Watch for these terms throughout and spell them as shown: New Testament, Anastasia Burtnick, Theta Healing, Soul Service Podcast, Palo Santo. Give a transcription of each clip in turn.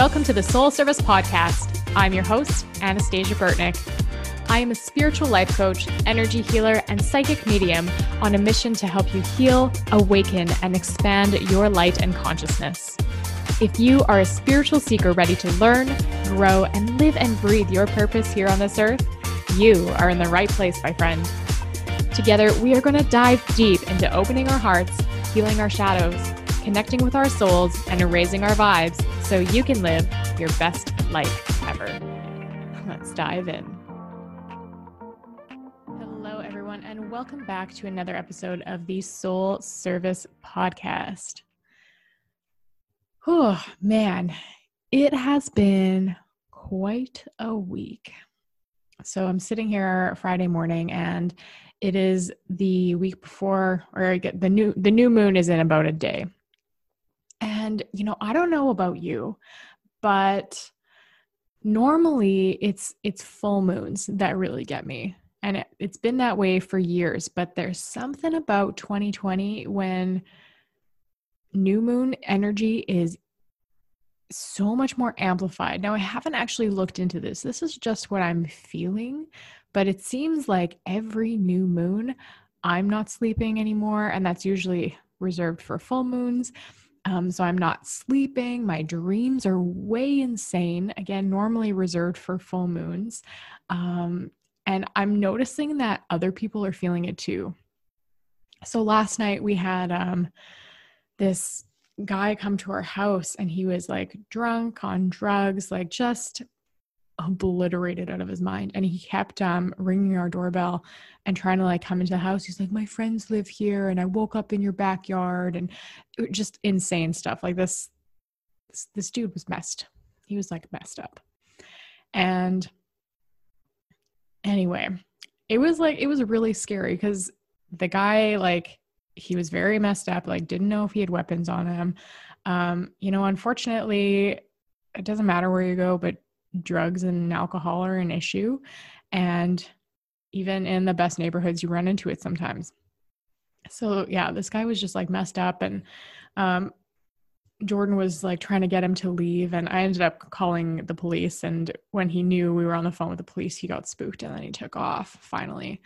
Welcome to the Soul Service Podcast. I'm your host, Anastasia Burtnick. I am a spiritual life coach, energy healer, and psychic medium on a mission to help you heal, awaken, and expand your light and consciousness. If you are a spiritual seeker ready to learn, grow, and live and breathe your purpose here on this earth, you are in the right place, my friend. Together, we are going to dive deep into opening our hearts, healing our shadows, connecting with our souls, and erasing our vibes so you can live your best life ever. Let's dive in. Hello, everyone, and welcome back to another episode of the Soul Service Podcast. Oh, man, it has been quite a week. So I'm sitting here Friday morning, and it is the week before, or the new moon is in about a day. And, you know, I don't know about you, but normally it's full moons that really get me. And it's been that way for years, but there's something about 2020 when new moon energy is so much more amplified. Now, I haven't actually looked into this. This is just what I'm feeling, but it seems like every new moon, I'm not sleeping anymore. And that's usually reserved for full moons. So I'm not sleeping. My dreams are way insane. Again, normally reserved for full moons. And I'm noticing that other people are feeling it too. So last night we had this guy come to our house, and he was like drunk on drugs, like just obliterated out of his mind. And he kept ringing our doorbell and trying to like come into the house. He's like, my friends live here, and I woke up in your backyard, and just insane stuff. Like this dude was messed. He was like messed up. And anyway, it was really scary because the guy, like, he was very messed up, like didn't know if he had weapons on him. You know, unfortunately, it doesn't matter where you go, but drugs and alcohol are an issue. And even in the best neighborhoods, you run into it sometimes. So yeah, this guy was just like messed up, and Jordan was like trying to get him to leave. And I ended up calling the police. And when he knew we were on the phone with the police, he got spooked, and then he took off finally.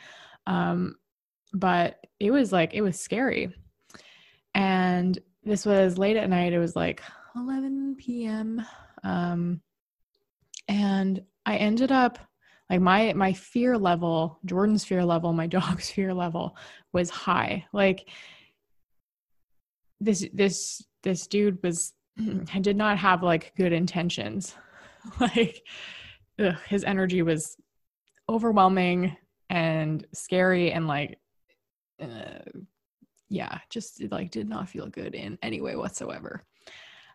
But it was scary. And this was late at night. It was like 11 p.m. And I ended up like my fear level, Jordan's fear level, my dog's fear level was high. Like this dude did not have like good intentions. Like his energy was overwhelming and scary, and like, yeah, just like did not feel good in any way whatsoever,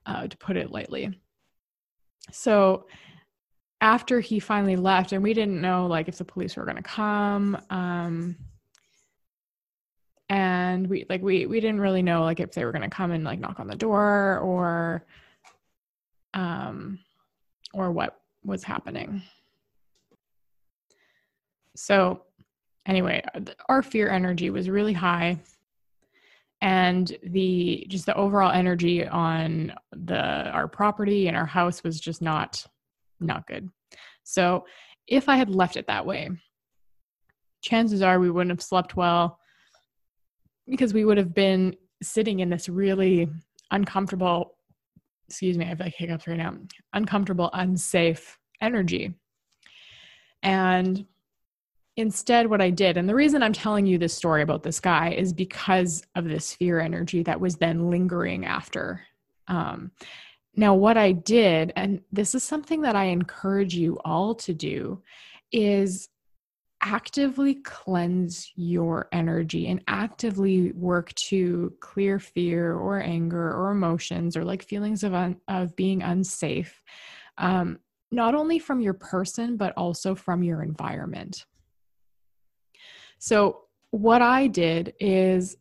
to put it lightly. So after he finally left, and we didn't know like if the police were going to come, and we didn't really know like if they were going to come and like knock on the door or what was happening. So anyway, our fear energy was really high, and the overall energy on our property and our house was just not good. So if I had left it that way, chances are we wouldn't have slept well, because we would have been sitting in this really uncomfortable, excuse me, I have like hiccups right now, uncomfortable, unsafe energy. And instead, what I did, and the reason I'm telling you this story about this guy is because of this fear energy that was then lingering after. Now, what I did, and this is something that I encourage you all to do, is actively cleanse your energy and actively work to clear fear or anger or emotions or like feelings of being unsafe, not only from your person, but also from your environment. So what I did is,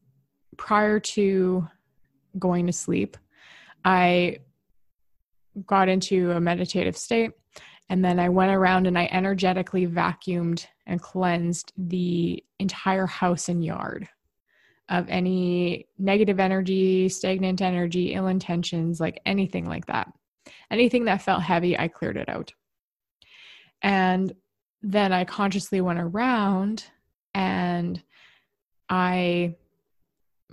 prior to going to sleep, I got into a meditative state, and then I went around and I energetically vacuumed and cleansed the entire house and yard of any negative energy, stagnant energy, ill intentions, like anything like that. Anything that felt heavy, I cleared it out. And then I consciously went around and I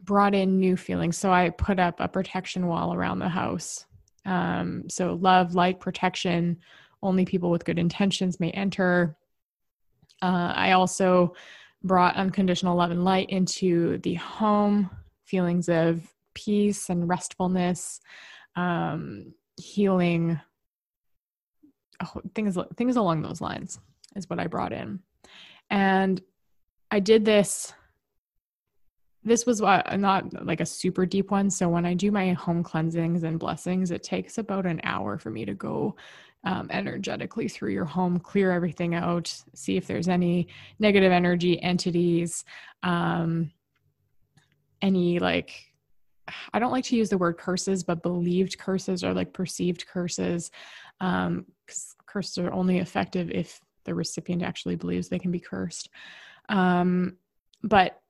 brought in new feelings. So I put up a protection wall around the house. So love, light, protection, only people with good intentions may enter. I also brought unconditional love and light into the home, feelings of peace and restfulness, healing, things along those lines is what I brought in. And I did this was not like a super deep one. So when I do my home cleansings and blessings, it takes about an hour for me to go energetically through your home, clear everything out, see if there's any negative energy, entities, any like, I don't like to use the word curses, but believed curses or like perceived curses. 'Cause curses are only effective if the recipient actually believes they can be cursed. But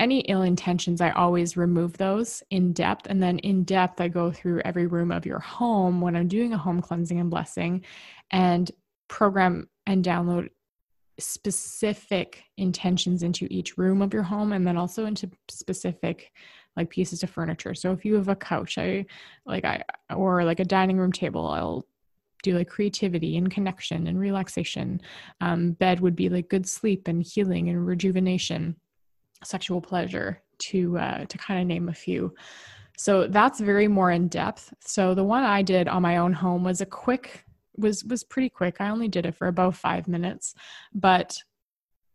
any ill intentions, I always remove those in depth. And then in depth, I go through every room of your home when I'm doing a home cleansing and blessing and program and download specific intentions into each room of your home. And then also into specific like pieces of furniture. So if you have a couch, or like a dining room table, I'll do like creativity and connection and relaxation. Bed would be like good sleep and healing and rejuvenation, sexual pleasure, to kind of name a few. So that's very more in depth. So the one I did on my own home was pretty quick. I only did it for about 5 minutes, but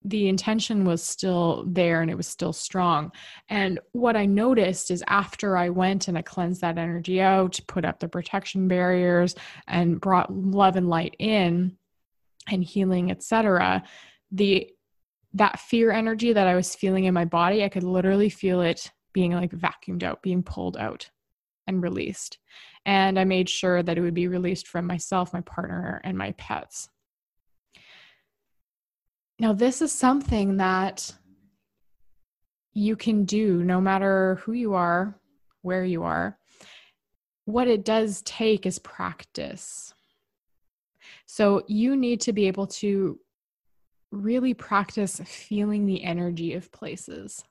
the intention was still there and it was still strong. And what I noticed is after I went and I cleansed that energy out, put up the protection barriers and brought love and light in and healing, etc., that fear energy that I was feeling in my body, I could literally feel it being like vacuumed out, being pulled out and released. And I made sure that it would be released from myself, my partner, and my pets. Now, this is something that you can do no matter who you are, where you are. What it does take is practice. So you need to be able to really practice feeling the energy of places.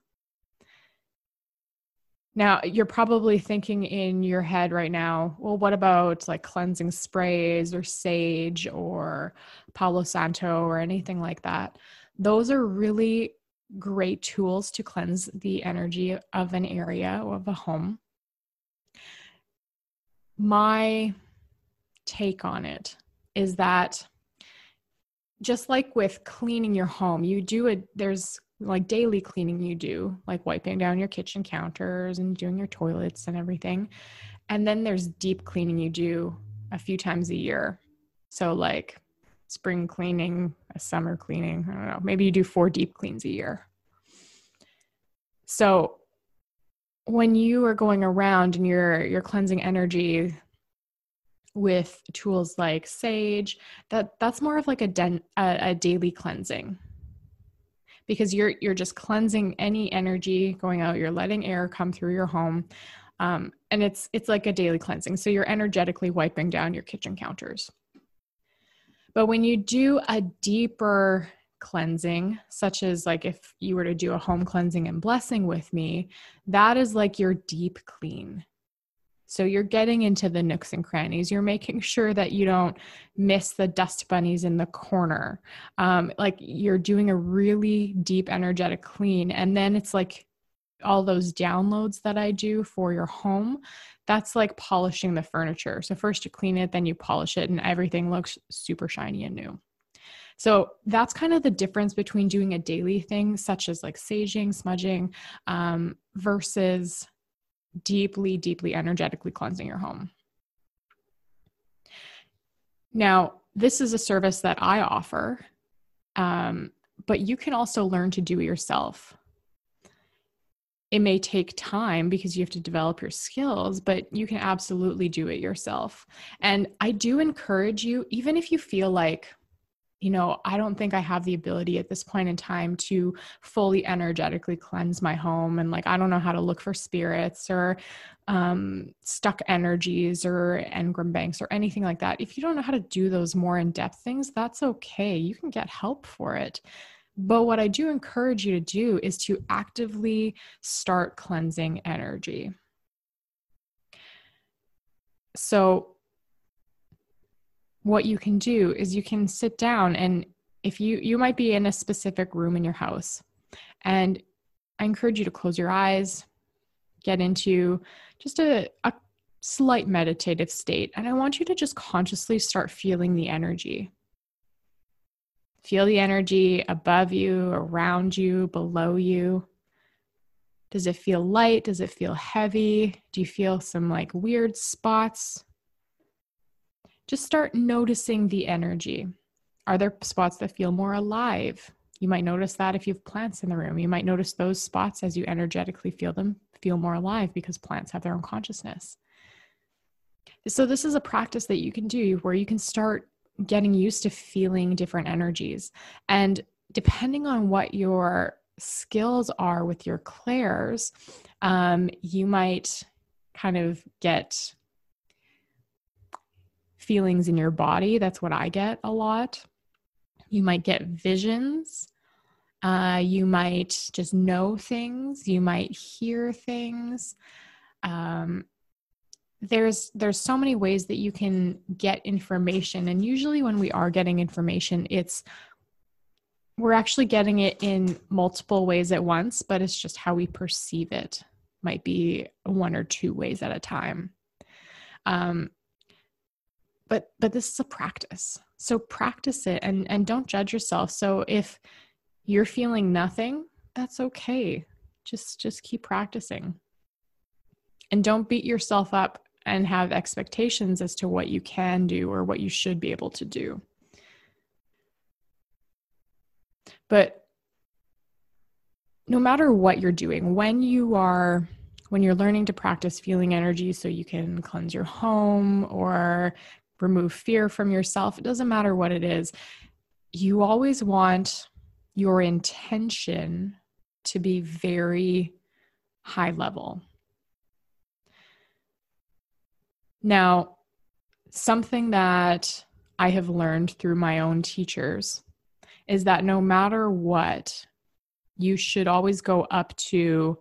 Now, you're probably thinking in your head right now, well, what about like cleansing sprays or sage or Palo Santo or anything like that? Those are really great tools to cleanse the energy of an area or of a home. My take on it is that just like with cleaning your home, there's like daily cleaning you do, like wiping down your kitchen counters and doing your toilets and everything. And then there's deep cleaning you do a few times a year. So like spring cleaning, a summer cleaning, I don't know, maybe you do 4 deep cleans a year. So when you are going around and you're cleansing energy with tools like sage, that's more of like a daily cleansing, because you're just cleansing any energy going out. You're letting air come through your home, and it's like a daily cleansing. So you're energetically wiping down your kitchen counters. But when you do a deeper cleansing, such as like if you were to do a home cleansing and blessing with me, that is like your deep clean. So you're getting into the nooks and crannies. You're making sure that you don't miss the dust bunnies in the corner. Like you're doing a really deep energetic clean. And then it's like all those downloads that I do for your home, that's like polishing the furniture. So first you clean it, then you polish it, and everything looks super shiny and new. So that's kind of the difference between doing a daily thing, such as like saging, smudging, versus deeply, deeply energetically cleansing your home. Now, this is a service that I offer, but you can also learn to do it yourself. It may take time because you have to develop your skills, but you can absolutely do it yourself. And I do encourage you, even if you feel like you know, I don't think I have the ability at this point in time to fully energetically cleanse my home. And like, I don't know how to look for spirits or stuck energies or engram banks or anything like that. If you don't know how to do those more in-depth things, that's okay. You can get help for it. But what I do encourage you to do is to actively start cleansing energy. So what you can do is you can sit down, and if you might be in a specific room in your house, and I encourage you to close your eyes, get into just a slight meditative state. And I want you to just consciously start feeling the energy. Feel the energy above you, around you, below you. Does it feel light? Does it feel heavy? Do you feel some like weird spots? Just start noticing the energy. Are there spots that feel more alive? You might notice that if you have plants in the room. You might notice those spots as you energetically feel them feel more alive, because plants have their own consciousness. So this is a practice that you can do where you can start getting used to feeling different energies. And depending on what your skills are with your clairs, you might kind of get feelings in your body. That's what I get a lot. You might get visions. You might just know things. You might hear things. There's so many ways that you can get information. And usually when we are getting information, we're actually getting it in multiple ways at once, but it's just how we perceive it. Might be one or two ways at a time. But this is a practice. So practice it and don't judge yourself. So if you're feeling nothing, that's okay. Just keep practicing. And don't beat yourself up and have expectations as to what you can do or what you should be able to do. But no matter what you're doing, when you're learning to practice feeling energy so you can cleanse your home or remove fear from yourself, it doesn't matter what it is. You always want your intention to be very high level. Now, something that I have learned through my own teachers is that no matter what, you should always go up to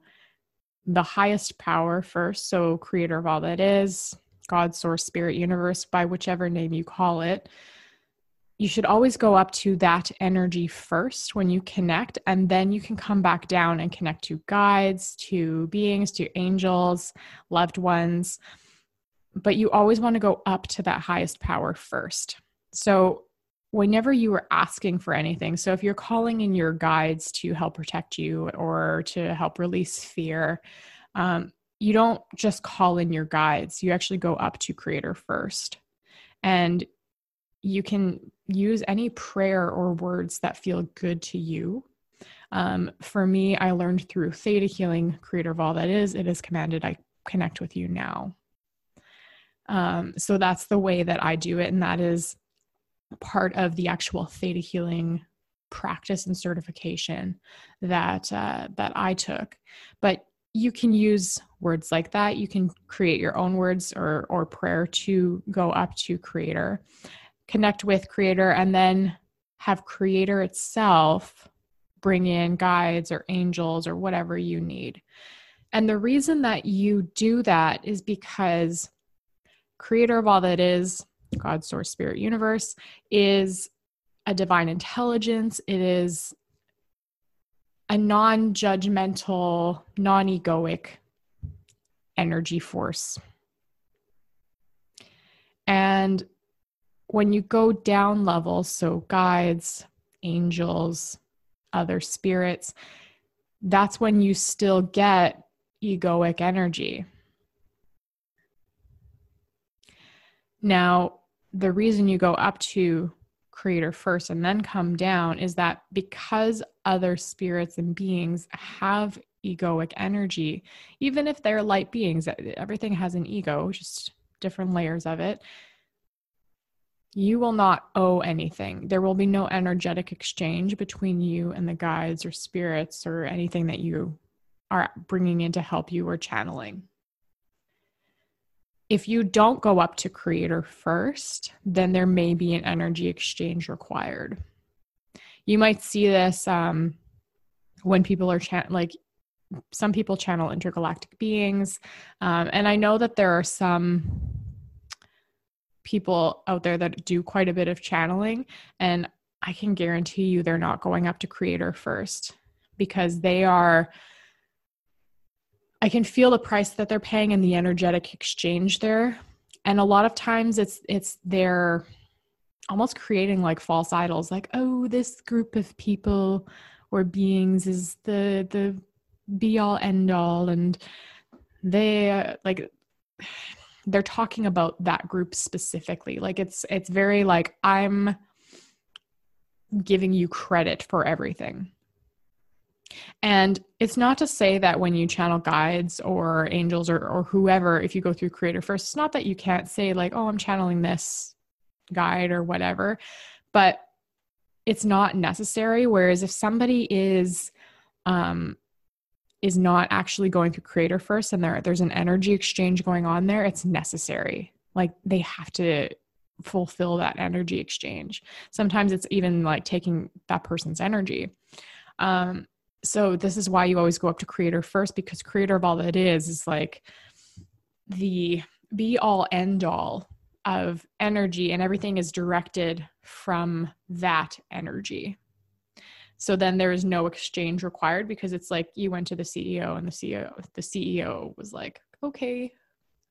the highest power first. So creator of all that is, God, source, spirit, universe, by whichever name you call it, you should always go up to that energy first when you connect, and then you can come back down and connect to guides, to beings, to angels, loved ones. But you always want to go up to that highest power first. So whenever you are asking for anything, so if you're calling in your guides to help protect you or to help release fear, you don't just call in your guides. You actually go up to Creator first. And you can use any prayer or words that feel good to you. For me, I learned through Theta Healing, Creator of all that is, it is commanded, I connect with you now. So that's the way that I do it. And that is part of the actual Theta Healing practice and certification that I took. But you can use words like that. You can create your own words or prayer to go up to Creator, connect with Creator, and then have Creator itself bring in guides or angels or whatever you need. And the reason that you do that is because Creator of all that is, God, source, spirit, universe, is a divine intelligence. It is a non-judgmental, non-egoic energy force. And when you go down levels, so guides, angels, other spirits, that's when you still get egoic energy. Now, the reason you go up to Creator first and then come down is that because other spirits and beings have egoic energy, even if they're light beings, everything has an ego, just different layers of it. You will not owe anything. There will be no energetic exchange between you and the guides or spirits or anything that you are bringing in to help you or channeling. If you don't go up to Creator first, then there may be an energy exchange required. You might see this when people are some people channel intergalactic beings. And I know that there are some people out there that do quite a bit of channeling, and I can guarantee you they're not going up to Creator first, because they are, I can feel the price that they're paying and the energetic exchange there. And a lot of times it's they're almost creating like false idols, like, oh, this group of people or beings is the be all end all, and they're talking about that group specifically. Like it's very like, I'm giving you credit for everything. And it's not to say that when you channel guides or angels or whoever, if you go through Creator first, it's not that you can't say like, oh, I'm channeling this guide or whatever, but it's not necessary. Whereas if somebody is not actually going through Creator first and there's an energy exchange going on there, it's necessary. Like they have to fulfill that energy exchange. Sometimes it's even like taking that person's energy. So this is why you always go up to Creator first, because Creator of all that is like the be all end all of energy, and everything is directed from that energy. So then there is no exchange required, because it's like you went to the CEO and the CEO was like, okay,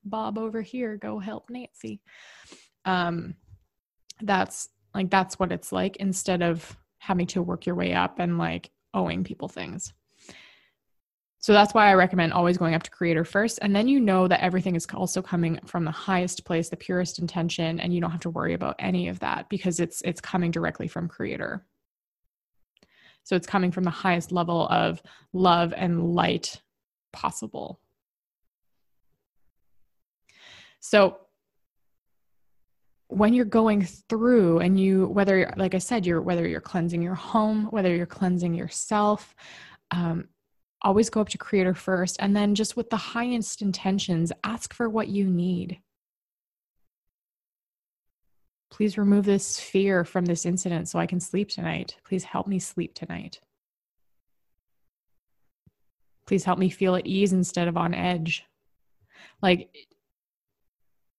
Bob over here, go help Nancy. That's what it's like, instead of having to work your way up and like owing people things. So that's why I recommend always going up to Creator first. And then you know that everything is also coming from the highest place, the purest intention, and you don't have to worry about any of that, because it's coming directly from Creator. So it's coming from the highest level of love and light possible. So when you're going through and you, whether, like I said, whether you're cleansing your home, whether you're cleansing yourself, always go up to Creator first. And then just with the highest intentions, ask for what you need. Please remove this fear from this incident so I can sleep tonight. Please help me sleep tonight. Please help me feel at ease instead of on edge. Like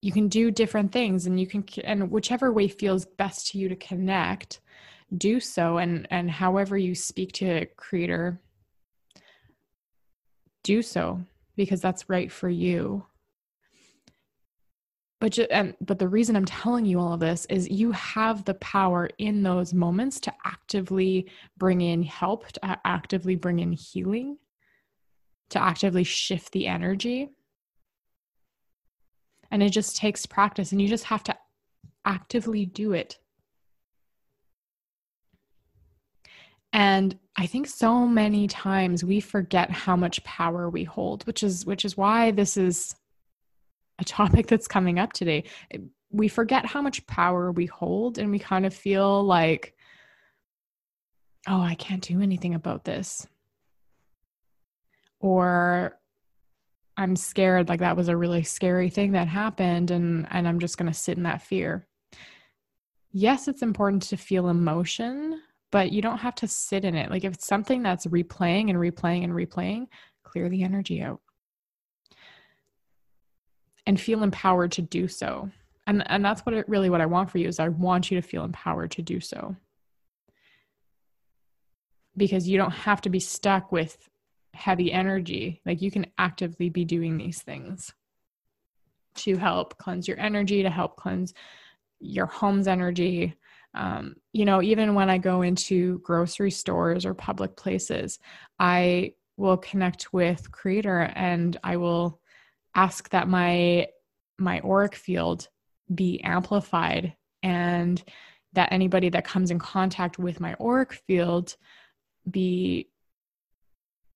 you can do different things, and you can, and whichever way feels best to you to connect, do so. And however you speak to Creator, do so, because that's right for you. But the reason I'm telling you all of this is you have the power in those moments to actively bring in help, to actively bring in healing, to actively shift the energy. And it just takes practice, and you just have to actively do it. And I think so many times we forget how much power we hold, which is why this is a topic that's coming up today. We forget how much power we hold, and we kind of feel like, oh, I can't do anything about this. Or I'm scared, like that was a really scary thing that happened, and I'm just going to sit in that fear. Yes, it's important to feel emotion, but you don't have to sit in it. Like if it's something that's replaying and replaying and replaying, clear the energy out. And feel empowered to do so. And that's what I want for you, is I want you to feel empowered to do so. Because you don't have to be stuck with heavy energy. Like you can actively be doing these things to help cleanse your energy, to help cleanse your home's energy. You know, even when I go into grocery stores or public places, I will connect with Creator, and I will ask that my auric field be amplified, and that anybody that comes in contact with my auric field be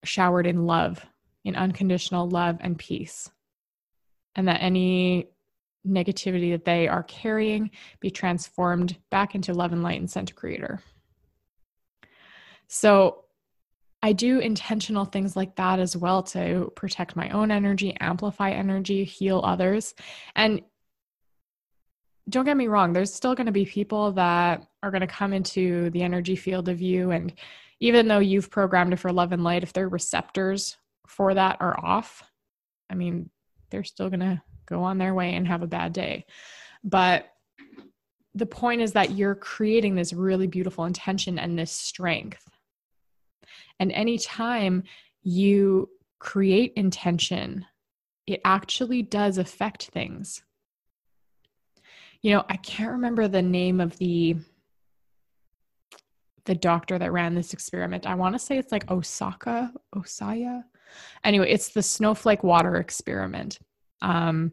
showered in love, in unconditional love and peace. And that any negativity that they are carrying be transformed back into love and light and sent to Creator. So I do intentional things like that as well to protect my own energy, amplify energy, heal others. And don't get me wrong, there's still going to be people that are going to come into the energy field of you. And even though you've programmed it for love and light, if their receptors for that are off, I mean, they're still going to go on their way and have a bad day. But the point is that you're creating this really beautiful intention and this strength. And anytime you create intention, it actually does affect things. You know, I can't remember the name of the doctor that ran this experiment. I want to say it's like Osaya. Anyway, it's the snowflake water experiment. And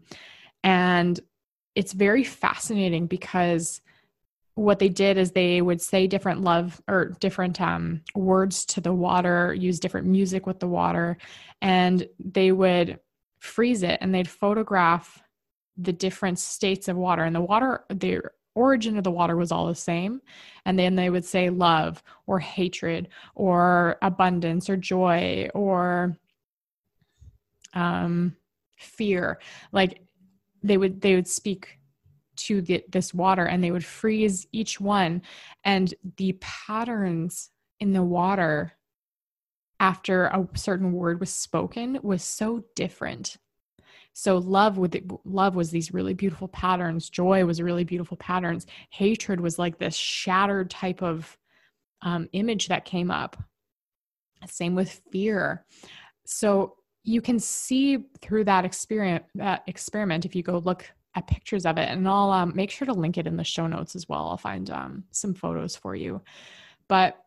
it's very fascinating because what they did is they would say different love or different words to the water, use different music with the water, and they would freeze it and they'd photograph the different states of water. And the water, the origin of the water was all the same. And then they would say love or hatred or abundance or joy or fear. Like they would speak to this water, and they would freeze each one, and the patterns in the water after a certain word was spoken was so different. So love was these really beautiful patterns. Joy was really beautiful patterns. Hatred was like this shattered type of image that came up. Same with fear. So you can see through that experiment, if you go look at pictures of it, and I'll make sure to link it in the show notes as well. I'll find some photos for you. But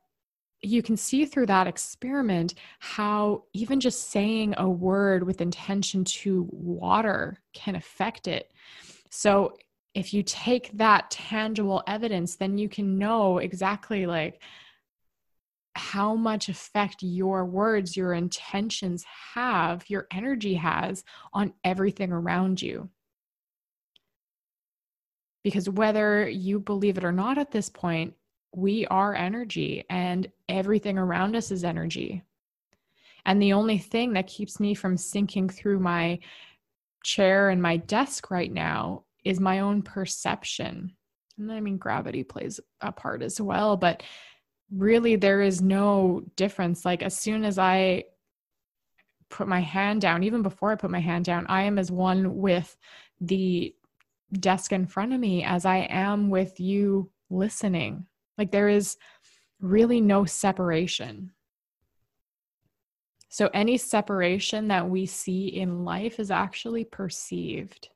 you can see through that experiment how even just saying a word with intention to water can affect it. So if you take that tangible evidence, then you can know exactly like how much effect your words, your intentions have, your energy has on everything around you. Because whether you believe it or not at this point, we are energy, and everything around us is energy. And the only thing that keeps me from sinking through my chair and my desk right now is my own perception. And I mean, gravity plays a part as well, but really there is no difference. Like as soon as I put my hand down, even before I put my hand down, I am as one with the desk in front of me as I am with you listening. Like there is really no separation. So any separation that we see in life is actually perceived.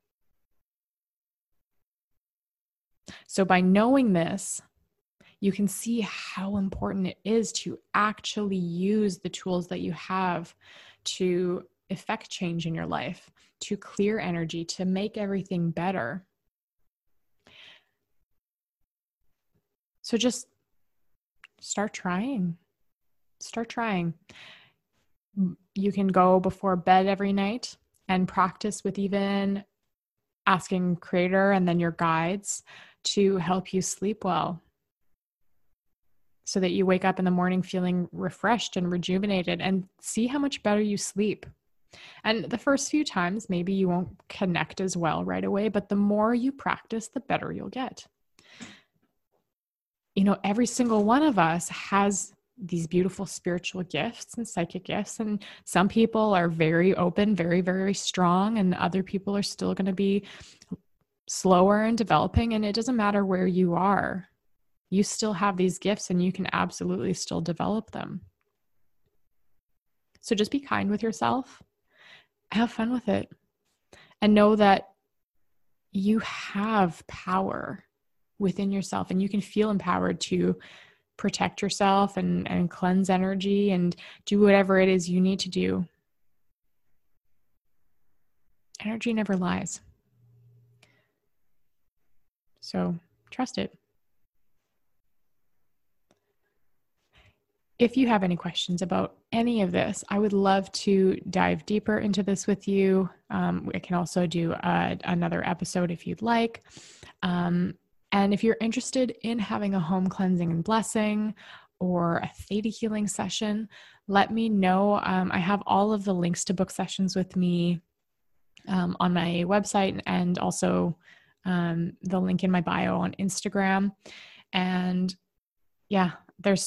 So by knowing this, you can see how important it is to actually use the tools that you have to effect change in your life, to clear energy, to make everything better. So just start trying. You can go before bed every night and practice with even asking Creator and then your guides to help you sleep well, so that you wake up in the morning feeling refreshed and rejuvenated, and see how much better you sleep. And the first few times, maybe you won't connect as well right away, but the more you practice, the better you'll get. You know, every single one of us has these beautiful spiritual gifts and psychic gifts. And some people are very open, very, very strong, and other people are still going to be slower in developing. And it doesn't matter where you are. You still have these gifts, and you can absolutely still develop them. So just be kind with yourself. Have fun with it. And know that you have power within yourself, and you can feel empowered to protect yourself and cleanse energy and do whatever it is you need to do. Energy never lies. So trust it. If you have any questions about any of this, I would love to dive deeper into this with you. I can also do another episode if you'd like. And if you're interested in having a home cleansing and blessing or a theta healing session, let me know. I have all of the links to book sessions with me on my website, and also the link in my bio on Instagram. And yeah,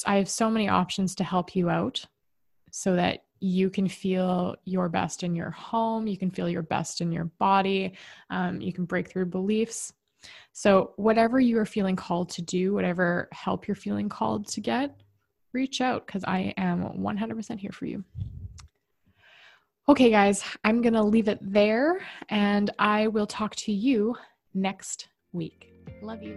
I have so many options to help you out so that you can feel your best in your home. You can feel your best in your body. You can break through beliefs. So whatever you are feeling called to do, whatever help you're feeling called to get, reach out, because I am 100% here for you. Okay, guys, I'm going to leave it there, and I will talk to you next week. Love you.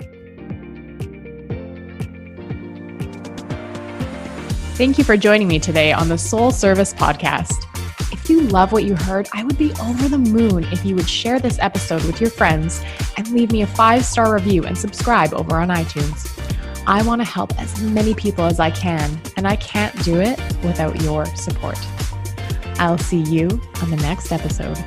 Thank you for joining me today on the Soul Service Podcast. If you love what you heard, I would be over the moon if you would share this episode with your friends and leave me a 5-star review and subscribe over on iTunes. I want to help as many people as I can, and I can't do it without your support. I'll see you on the next episode.